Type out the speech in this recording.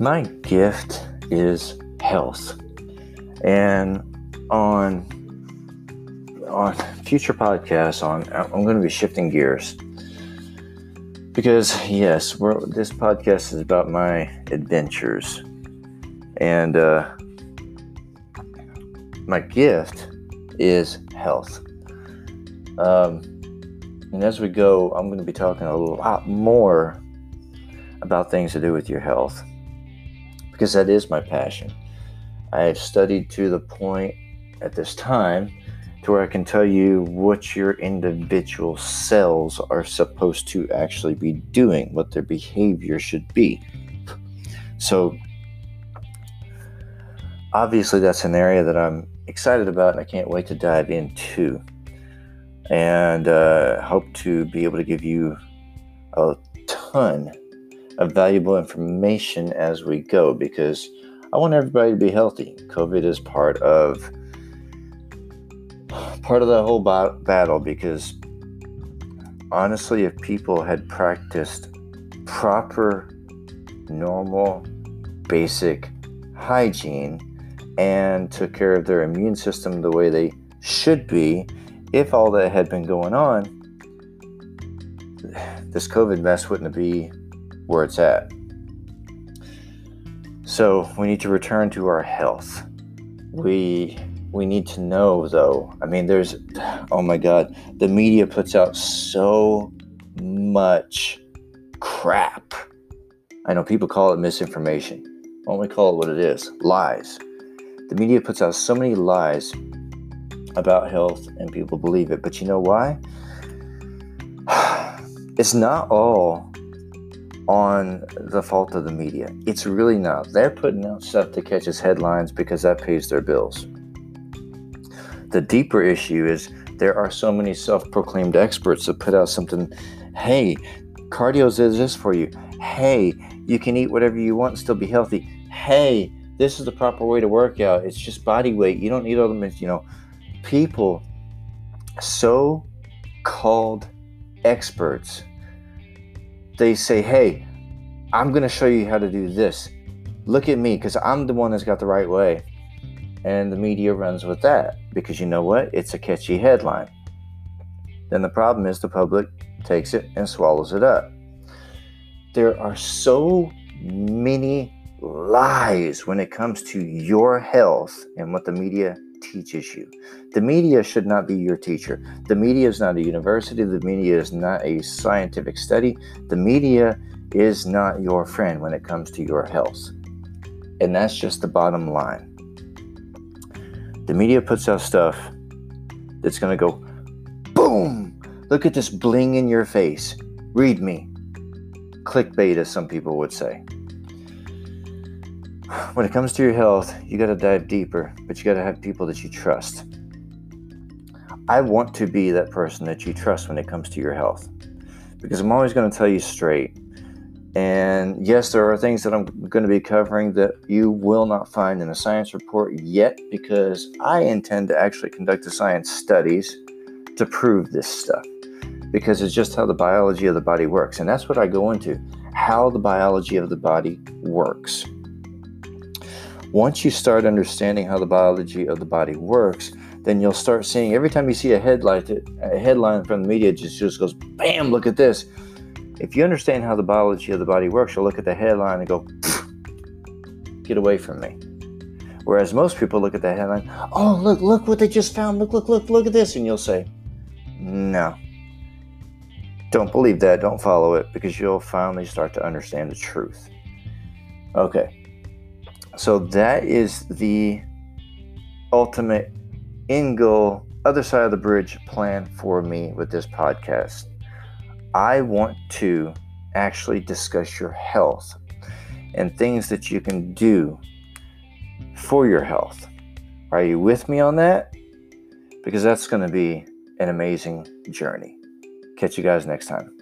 My gift is health. And on future podcasts, I'm going to be shifting gears, because yes, this podcast is about my adventures, and my gift is health. And as we go, I'm going to be talking a lot more about things to do with your health, because that is my passion. I've studied to the point at this time to where I can tell you what your individual cells are supposed to actually be doing, what their behavior should be. So obviously that's an area that I'm excited about, and I can't wait to dive into, and hope to be able to give you a ton of valuable information as we go, because I want everybody to be healthy. COVID is part of that whole battle, because honestly, if people had practiced proper, normal, basic hygiene and took care of their immune system the way they should be, if all that had been going on, this COVID mess wouldn't be where it's at. So we need to return to our health. We need to know, though. I mean, oh my God, the media puts out so much crap. I know people call it misinformation. Why don't we call it what it is? Lies. The media puts out so many lies about health, and people believe it. But you know why? It's not all on the fault of the media. It's really not. They're putting out stuff to catch us headlines because that pays their bills. The deeper issue is there are so many self-proclaimed experts that put out something. Hey, cardio is this for you. Hey, you can eat whatever you want and still be healthy. Hey, this is the proper way to work out. It's just body weight. You don't need all the, people, so-called experts. They say, hey, I'm going to show you how to do this. Look at me, because I'm the one that's got the right way. And the media runs with that, because you know what? It's a catchy headline. Then the problem is the public takes it and swallows it up. There are so many lies when it comes to your health and what the media teaches you. The media should not be your teacher. The media is not a university. The media is not a scientific study. The media is not your friend when it comes to your health. And that's just the bottom line. The media puts out stuff that's going to go, boom, look at this bling in your face. Read me. Clickbait, as some people would say. When it comes to your health, you got to dive deeper, but you got to have people that you trust. I want to be that person that you trust when it comes to your health, because I'm always going to tell you straight. And yes, there are things that I'm going to be covering that you will not find in a science report yet, because I intend to actually conduct the science studies to prove this stuff, because it's just how the biology of the body works. And that's what I go into, how the biology of the body works. Once you start understanding how the biology of the body works, then you'll start seeing, every time you see a headline from the media, just goes, bam, look at this. If you understand how the biology of the body works, you'll look at the headline and go, get away from me. Whereas most people look at the headline, oh, look what they just found. Look at this. And you'll say, no, don't believe that. Don't follow it, because you'll finally start to understand the truth. Okay. So that is the ultimate end goal, other side of the bridge plan for me with this podcast. I want to actually discuss your health and things that you can do for your health. Are you with me on that? Because that's going to be an amazing journey. Catch you guys next time.